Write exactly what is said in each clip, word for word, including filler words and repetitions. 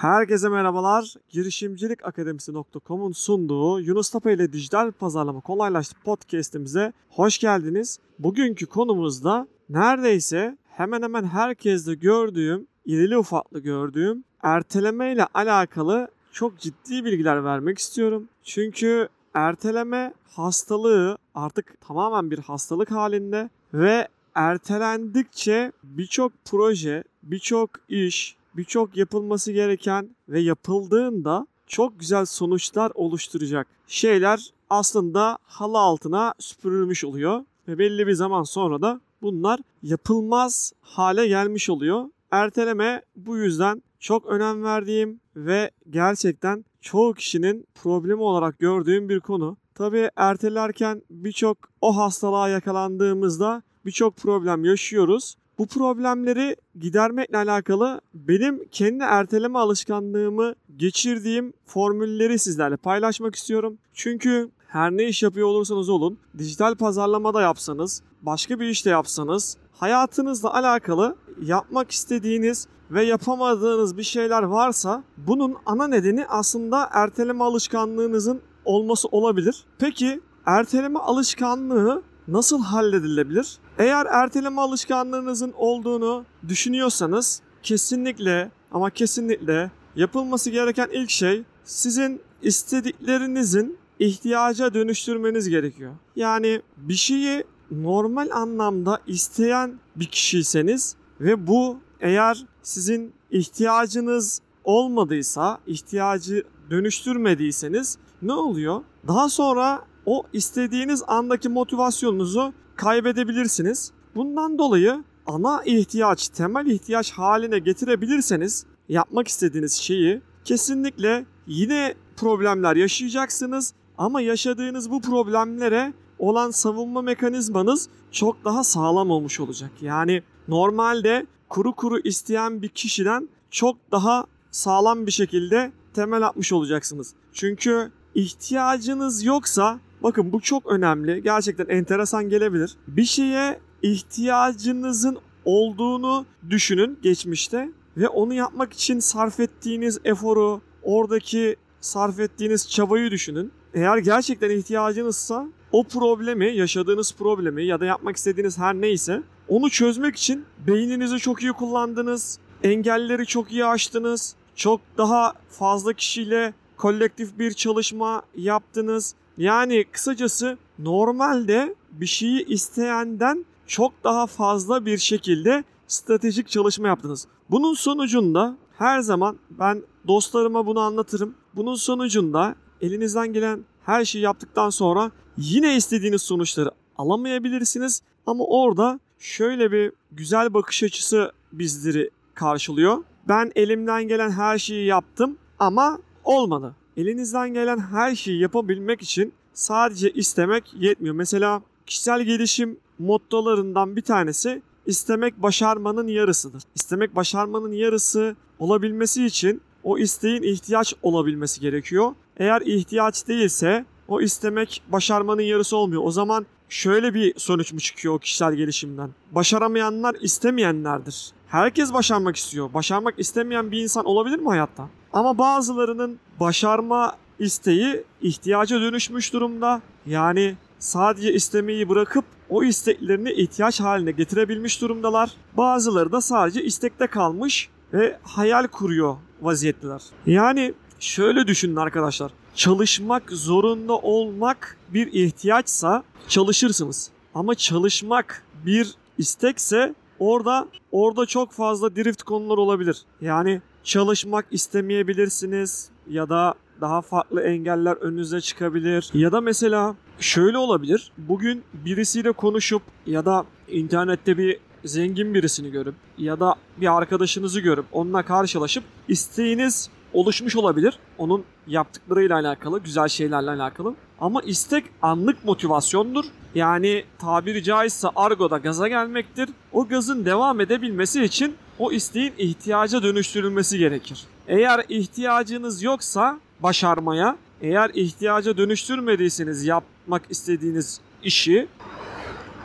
Herkese merhabalar. girişimcilik akademisi nokta com'un sunduğu Yunus Topay ile dijital pazarlama kolaylaştı podcast'imize hoş geldiniz. Bugünkü konumuzda neredeyse hemen hemen herkeste gördüğüm, irili ufaklı gördüğüm erteleme ile alakalı çok ciddi bilgiler vermek istiyorum. Çünkü erteleme hastalığı artık tamamen bir hastalık halinde ve ertelendikçe birçok proje, birçok iş, birçok yapılması gereken ve yapıldığında çok güzel sonuçlar oluşturacak şeyler aslında halı altına süpürülmüş oluyor. Ve belli bir zaman sonra da bunlar yapılmaz hale gelmiş oluyor. Erteleme bu yüzden çok önem verdiğim ve gerçekten çoğu kişinin problemi olarak gördüğüm bir konu. Tabii ertelerken birçok o hastalığa yakalandığımızda birçok problem yaşıyoruz. Bu problemleri gidermekle alakalı benim kendi erteleme alışkanlığımı geçirdiğim formülleri sizlerle paylaşmak istiyorum. Çünkü her ne iş yapıyor olursanız olun, dijital pazarlama da yapsanız, başka bir iş de yapsanız, hayatınızla alakalı yapmak istediğiniz ve yapamadığınız bir şeyler varsa bunun ana nedeni aslında erteleme alışkanlığınızın olması olabilir. Peki erteleme alışkanlığı nasıl halledilebilir? Eğer erteleme alışkanlığınızın olduğunu düşünüyorsanız kesinlikle ama kesinlikle yapılması gereken ilk şey sizin istediklerinizin ihtiyaca dönüştürmeniz gerekiyor. Yani bir şeyi normal anlamda isteyen bir kişiyseniz ve bu eğer sizin ihtiyacınız olmadıysa, ihtiyacı dönüştürmediyseniz ne oluyor? Daha sonra o istediğiniz andaki motivasyonunuzu kaybedebilirsiniz. Bundan dolayı ana ihtiyaç, temel ihtiyaç haline getirebilirseniz yapmak istediğiniz şeyi kesinlikle yine problemler yaşayacaksınız. Ama yaşadığınız bu problemlere olan savunma mekanizmanız çok daha sağlam olmuş olacak. Yani normalde kuru kuru isteyen bir kişiden çok daha sağlam bir şekilde temel atmış olacaksınız. Çünkü ihtiyacınız yoksa, bakın bu çok önemli, gerçekten enteresan gelebilir. Bir şeye ihtiyacınızın olduğunu düşünün geçmişte ve onu yapmak için sarf ettiğiniz eforu, oradaki sarf ettiğiniz çabayı düşünün. Eğer gerçekten ihtiyacınızsa o problemi, yaşadığınız problemi ya da yapmak istediğiniz her neyse onu çözmek için beyninizi çok iyi kullandınız, engelleri çok iyi aştınız, çok daha fazla kişiyle kolektif bir çalışma yaptınız. Yani kısacası normalde bir şeyi isteyenden çok daha fazla bir şekilde stratejik çalışma yaptınız. Bunun sonucunda her zaman ben dostlarıma bunu anlatırım. Bunun sonucunda elinizden gelen her şeyi yaptıktan sonra yine istediğiniz sonuçları alamayabilirsiniz. Ama orada şöyle bir güzel bakış açısı bizleri karşılıyor. Ben elimden gelen her şeyi yaptım ama olmadı. Elinizden gelen her şeyi yapabilmek için sadece istemek yetmiyor. Mesela kişisel gelişim mottolarından bir tanesi istemek başarmanın yarısıdır. İstemek başarmanın yarısı olabilmesi için o isteğin ihtiyaç olabilmesi gerekiyor. Eğer ihtiyaç değilse o istemek başarmanın yarısı olmuyor. O zaman şöyle bir sonuç mu çıkıyor o kişisel gelişimden? Başaramayanlar istemeyenlerdir. Herkes başarmak istiyor. Başarmak istemeyen bir insan olabilir mi hayatta? Ama bazılarının başarma isteği ihtiyaca dönüşmüş durumda. Yani sadece istemeyi bırakıp o isteklerini ihtiyaç haline getirebilmiş durumdalar. Bazıları da sadece istekte kalmış ve hayal kuruyor vaziyetteler. Yani şöyle düşünün arkadaşlar. Çalışmak zorunda olmak bir ihtiyaçsa çalışırsınız. Ama çalışmak bir istekse orada orada çok fazla drift konular olabilir. Yani çalışmak istemeyebilirsiniz ya da daha farklı engeller önünüze çıkabilir. Ya da mesela şöyle olabilir. Bugün birisiyle konuşup ya da internette bir zengin birisini görüp ya da bir arkadaşınızı görüp onunla karşılaşıp isteğiniz oluşmuş olabilir. Onun yaptıklarıyla alakalı, güzel şeylerle alakalı. Ama istek anlık motivasyondur. Yani tabiri caizse argoda gaza gelmektir. O gazın devam edebilmesi için o isteğin ihtiyaca dönüştürülmesi gerekir. Eğer ihtiyacınız yoksa başarmaya, eğer ihtiyaca dönüştürmediyseniz yapmak istediğiniz işi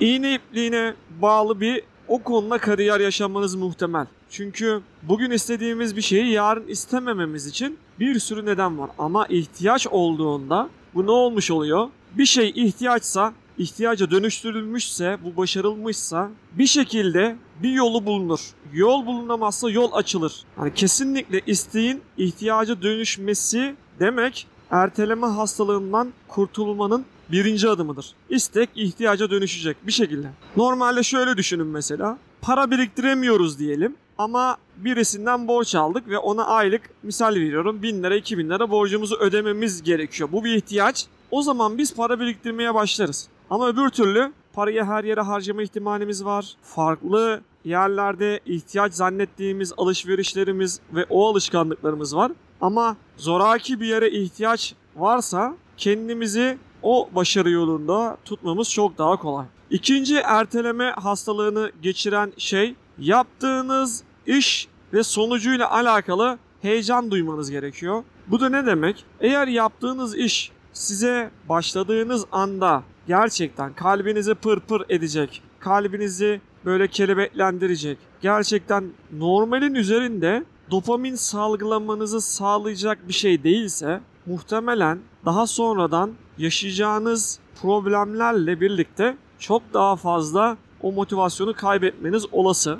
iğne ipliğine bağlı bir o konuda kariyer yaşamanız muhtemel. Çünkü bugün istediğimiz bir şeyi yarın istemememiz için bir sürü neden var. Ama ihtiyaç olduğunda bu ne olmuş oluyor? Bir şey ihtiyaçsa, ihtiyaca dönüştürülmüşse, bu başarılmışsa bir şekilde bir yolu bulunur. Yol bulunamazsa yol açılır. Yani kesinlikle isteğin ihtiyaca dönüşmesi demek erteleme hastalığından kurtulmanın birinci adımıdır. İstek ihtiyaca dönüşecek bir şekilde. Normalde şöyle düşünün mesela. Para biriktiremiyoruz diyelim ama birisinden borç aldık ve ona aylık, misal veriyorum, bin lira iki bin lira borcumuzu ödememiz gerekiyor. Bu bir ihtiyaç. O zaman biz para biriktirmeye başlarız. Ama öbür türlü parayı her yere harcama ihtimalimiz var. Farklı yerlerde ihtiyaç zannettiğimiz alışverişlerimiz ve o alışkanlıklarımız var. Ama zoraki bir yere ihtiyaç varsa kendimizi o başarı yolunda tutmamız çok daha kolay. İkinci erteleme hastalığını geçiren şey, yaptığınız iş ve sonucuyla alakalı heyecan duymanız gerekiyor. Bu da ne demek? Eğer yaptığınız iş size başladığınız anda gerçekten kalbinizi pır pır edecek, kalbinizi böyle kelebeklendirecek, gerçekten normalin üzerinde dopamin salgılamanızı sağlayacak bir şey değilse, muhtemelen daha sonradan yaşayacağınız problemlerle birlikte çok daha fazla o motivasyonu kaybetmeniz olası.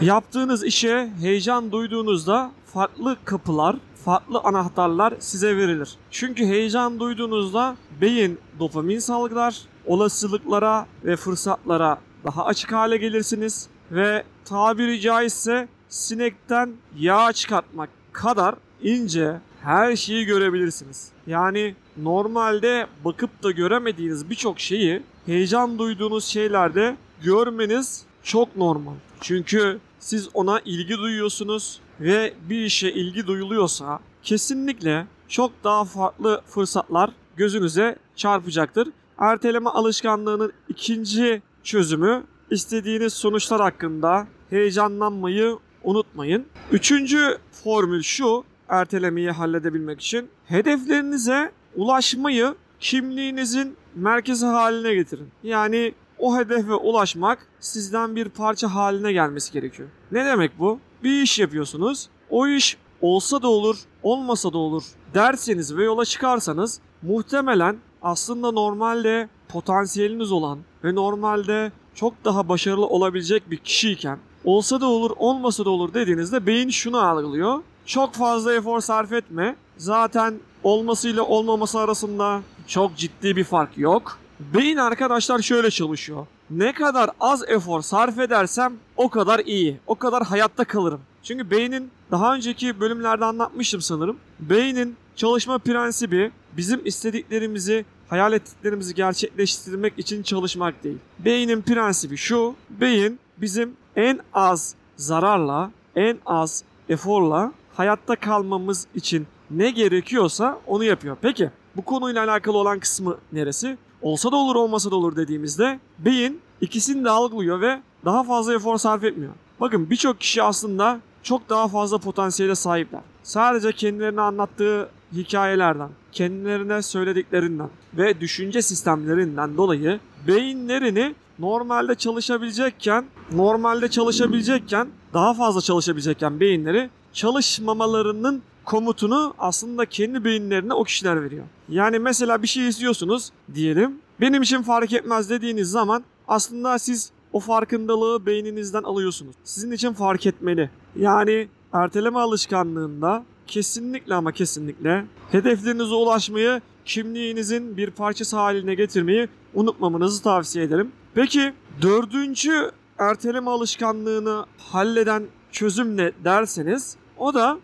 Yaptığınız işe heyecan duyduğunuzda farklı kapılar, farklı anahtarlar size verilir. Çünkü heyecan duyduğunuzda beyin dopamin salgılar, olasılıklara ve fırsatlara daha açık hale gelirsiniz ve tabiri caizse sinekten yağ çıkartmak kadar ince her şeyi görebilirsiniz. Yani normalde bakıp da göremediğiniz birçok şeyi heyecan duyduğunuz şeylerde görmeniz çok normal. Çünkü siz ona ilgi duyuyorsunuz ve bir işe ilgi duyuluyorsa kesinlikle çok daha farklı fırsatlar gözünüze çarpacaktır. Erteleme alışkanlığının ikinci çözümü, istediğiniz sonuçlar hakkında heyecanlanmayı unutmayın. Üçüncü formül şu, ertelemeyi halledebilmek için: hedeflerinize ulaşmayı kimliğinizin merkezi haline getirin. Yani o hedefe ulaşmak sizden bir parça haline gelmesi gerekiyor. Ne demek bu? Bir iş yapıyorsunuz, o iş olsa da olur, olmasa da olur derseniz ve yola çıkarsanız muhtemelen aslında normalde potansiyeliniz olan ve normalde çok daha başarılı olabilecek bir kişiyken olsa da olur, olmasa da olur dediğinizde beyin şunu algılıyor: çok fazla efor sarf etme, zaten olmasıyla olmaması arasında çok ciddi bir fark yok. Beyin arkadaşlar şöyle çalışıyor: ne kadar az efor sarf edersem o kadar iyi, o kadar hayatta kalırım. Çünkü beynin, daha önceki bölümlerde anlatmıştım sanırım, beynin çalışma prensibi bizim istediklerimizi, hayal ettiklerimizi gerçekleştirmek için çalışmak değil. Beynin prensibi şu: beyin bizim en az zararla, en az eforla hayatta kalmamız için ne gerekiyorsa onu yapıyor. Peki bu konuyla alakalı olan kısmı neresi? Olsa da olur, olmasa da olur dediğimizde beyin ikisini de algılıyor ve daha fazla efor sarf etmiyor. Bakın, birçok kişi aslında çok daha fazla potansiyele sahipler. Sadece kendilerine anlattığı hikayelerden, kendilerine söylediklerinden ve düşünce sistemlerinden dolayı beyinlerini normalde çalışabilecekken, normalde çalışabilecekken, daha fazla çalışabilecekken beyinleri çalışmamalarının komutunu aslında kendi beyinlerine o kişiler veriyor. Yani mesela bir şey istiyorsunuz diyelim, benim için fark etmez dediğiniz zaman aslında siz o farkındalığı beyninizden alıyorsunuz. Sizin için fark etmeli. Yani erteleme alışkanlığında kesinlikle ama kesinlikle hedeflerinize ulaşmayı kimliğinizin bir parçası haline getirmeyi unutmamanızı tavsiye ederim. Peki dördüncü erteleme alışkanlığını halleden çözüm ne derseniz, o da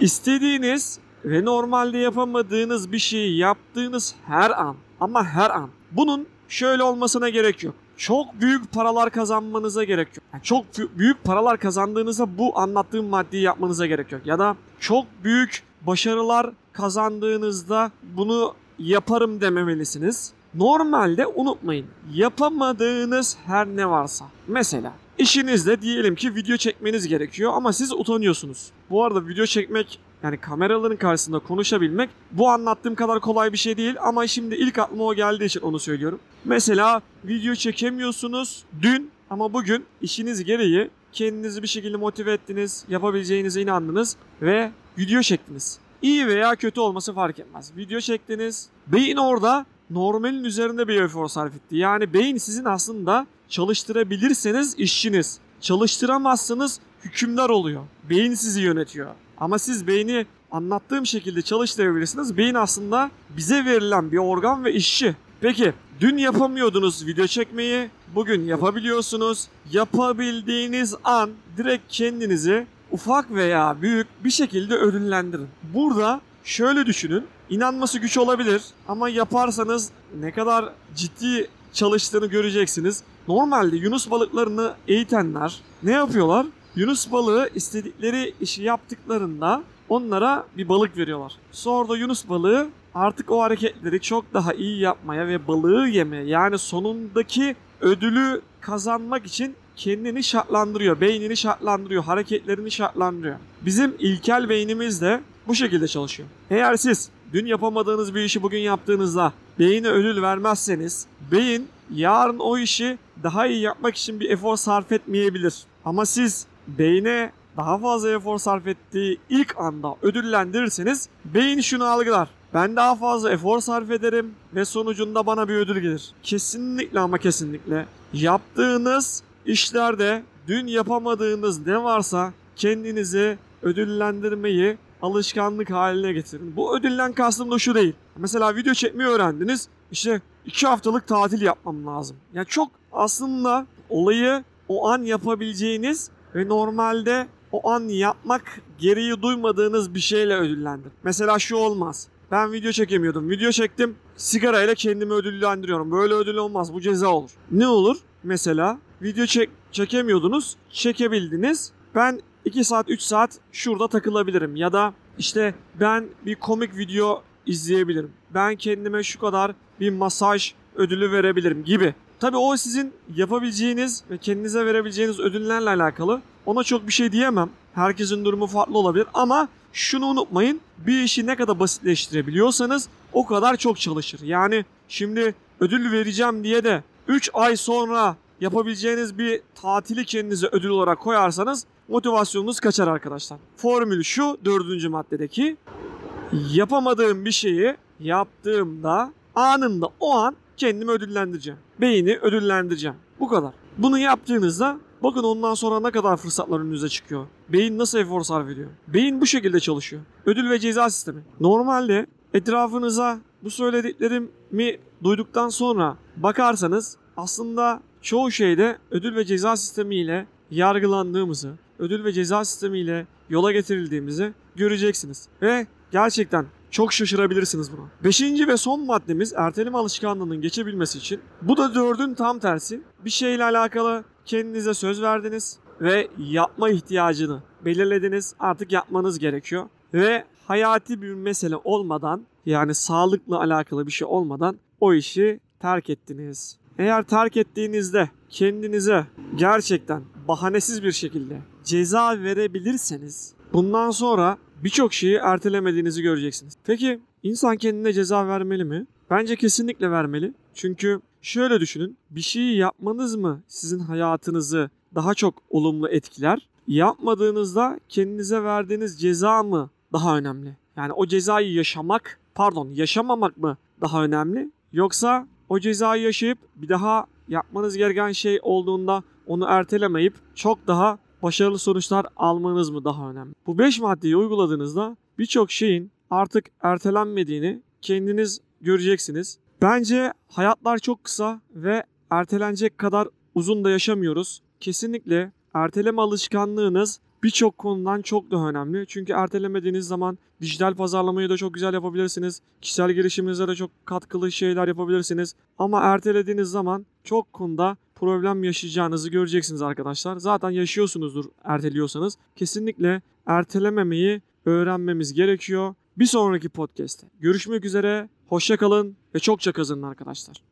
istediğiniz ve normalde yapamadığınız bir şeyi yaptığınız her an, ama her an. Bunun şöyle olmasına gerek yok: çok büyük paralar kazanmanıza gerek yok. Yani çok büyük paralar kazandığınızda bu anlattığım maddeyi yapmanıza gerek yok. Ya da çok büyük başarılar kazandığınızda bunu yaparım dememelisiniz. Normalde unutmayın, yapamadığınız her ne varsa. Mesela İşinizde diyelim ki video çekmeniz gerekiyor ama siz utanıyorsunuz. Bu arada video çekmek, yani kameraların karşısında konuşabilmek, bu anlattığım kadar kolay bir şey değil ama şimdi ilk aklıma o geldiği için onu söylüyorum. Mesela video çekemiyorsunuz. Dün Ama bugün işiniz gereği kendinizi bir şekilde motive ettiniz, yapabileceğinize inandınız ve video çektiniz. İyi veya kötü olması fark etmez. Video çektiniz, beyin orada normalin üzerinde bir efor sarf etti. Yani beyin sizin aslında çalıştırabilirseniz işçiniz, çalıştıramazsanız hükümdar oluyor. Beyin sizi yönetiyor. Ama siz beyni anlattığım şekilde çalıştırabilirsiniz. Beyin aslında bize verilen bir organ ve işçi. Peki dün yapamıyordunuz video çekmeyi, bugün yapabiliyorsunuz. Yapabildiğiniz an direkt kendinizi ufak veya büyük bir şekilde ödüllendirin. Burada şöyle düşünün, inanması güç olabilir ama yaparsanız ne kadar ciddi çalıştığını göreceksiniz. Normalde yunus balıklarını eğitenler ne yapıyorlar? Yunus balığı istedikleri işi yaptıklarında onlara bir balık veriyorlar. Sonra da yunus balığı artık o hareketleri çok daha iyi yapmaya ve balığı yemeye, yani sonundaki ödülü kazanmak için kendini şartlandırıyor, beynini şartlandırıyor, hareketlerini şartlandırıyor. Bizim ilkel beynimiz de bu şekilde çalışıyor. Eğer siz dün yapamadığınız bir işi bugün yaptığınızda beyine ödül vermezseniz, beyin yarın o işi daha iyi yapmak için bir efor sarf etmeyebilir. Ama siz beyne daha fazla efor sarf ettiği ilk anda ödüllendirirseniz beyin şunu algılar: ben daha fazla efor sarf ederim ve sonucunda bana bir ödül gelir. Kesinlikle ama kesinlikle yaptığınız işlerde dün yapamadığınız ne varsa kendinizi ödüllendirmeyi alışkanlık haline getirin. Bu ödülden kastım da şu değil. Mesela video çekmeyi öğrendiniz. İşte iki haftalık tatil yapmam lazım. Yani çok aslında olayı o an yapabileceğiniz ve normalde o an yapmak gereği duymadığınız bir şeyle ödüllendirin. Mesela şu olmaz: ben video çekemiyordum, video çektim, sigarayla kendimi ödüllendiriyorum. Böyle ödül olmaz, bu ceza olur. Ne olur? Mesela video çek çekemiyordunuz, çekebildiniz. Ben iki saat, üç saat şurada takılabilirim. Ya da işte ben bir komik video izleyebilirim. Ben kendime şu kadar bir masaj ödülü verebilirim gibi. Tabii o sizin yapabileceğiniz ve kendinize verebileceğiniz ödüllerle alakalı. Ona çok bir şey diyemem. Herkesin durumu farklı olabilir ama şunu unutmayın: bir işi ne kadar basitleştirebiliyorsanız o kadar çok çalışır. Yani şimdi ödül vereceğim diye de üç ay sonra yapabileceğiniz bir tatili kendinize ödül olarak koyarsanız motivasyonunuz kaçar arkadaşlar. Formül şu, dördüncü maddedeki: yapamadığım bir şeyi yaptığımda anında, o an kendimi ödüllendireceğim. Beyni ödüllendireceğim. Bu kadar. Bunu yaptığınızda bakın ondan sonra ne kadar fırsatlar önünüze çıkıyor. Beyin nasıl efor sarf ediyor? Beyin bu şekilde çalışıyor. Ödül ve ceza sistemi. Normalde etrafınıza bu söylediklerimi duyduktan sonra bakarsanız aslında çoğu şeyde ödül ve ceza sistemiyle yargılandığımızı, ödül ve ceza sistemiyle yola getirildiğimizi göreceksiniz. Ve gerçekten çok şaşırabilirsiniz buna. Beşinci ve son maddemiz erteleme alışkanlığının geçebilmesi için. Bu da dördün tam tersi. Bir şeyle alakalı kendinize söz verdiniz ve yapma ihtiyacını belirlediniz. Artık yapmanız gerekiyor. Ve hayati bir mesele olmadan, yani sağlıkla alakalı bir şey olmadan o işi terk ettiniz. Eğer terk ettiğinizde kendinize gerçekten bahanesiz bir şekilde ceza verebilirseniz bundan sonra birçok şeyi ertelemediğinizi göreceksiniz. Peki insan kendine ceza vermeli mi? Bence kesinlikle vermeli. Çünkü şöyle düşünün: bir şeyi yapmanız mı sizin hayatınızı daha çok olumlu etkiler? Yapmadığınızda kendinize verdiğiniz ceza mı daha önemli? Yani o cezayı yaşamak, pardon yaşamamak mı daha önemli? Yoksa o cezayı yaşayıp bir daha yapmanız gereken şey olduğunda onu ertelemeyip çok daha başarılı sonuçlar almanız mı daha önemli? Bu beş maddeyi uyguladığınızda birçok şeyin artık ertelenmediğini kendiniz göreceksiniz. Bence hayatlar çok kısa ve ertelenecek kadar uzun da yaşamıyoruz. Kesinlikle erteleme alışkanlığınız birçok konudan çok daha önemli. Çünkü ertelemediğiniz zaman dijital pazarlamayı da çok güzel yapabilirsiniz. Kişisel girişiminize de çok katkılı şeyler yapabilirsiniz. Ama ertelediğiniz zaman çok konuda problem yaşayacağınızı göreceksiniz arkadaşlar. Zaten yaşıyorsunuzdur erteliyorsanız. Kesinlikle ertelememeyi öğrenmemiz gerekiyor. Bir sonraki podcast'te görüşmek üzere. Hoşça kalın ve çokça kazanın arkadaşlar.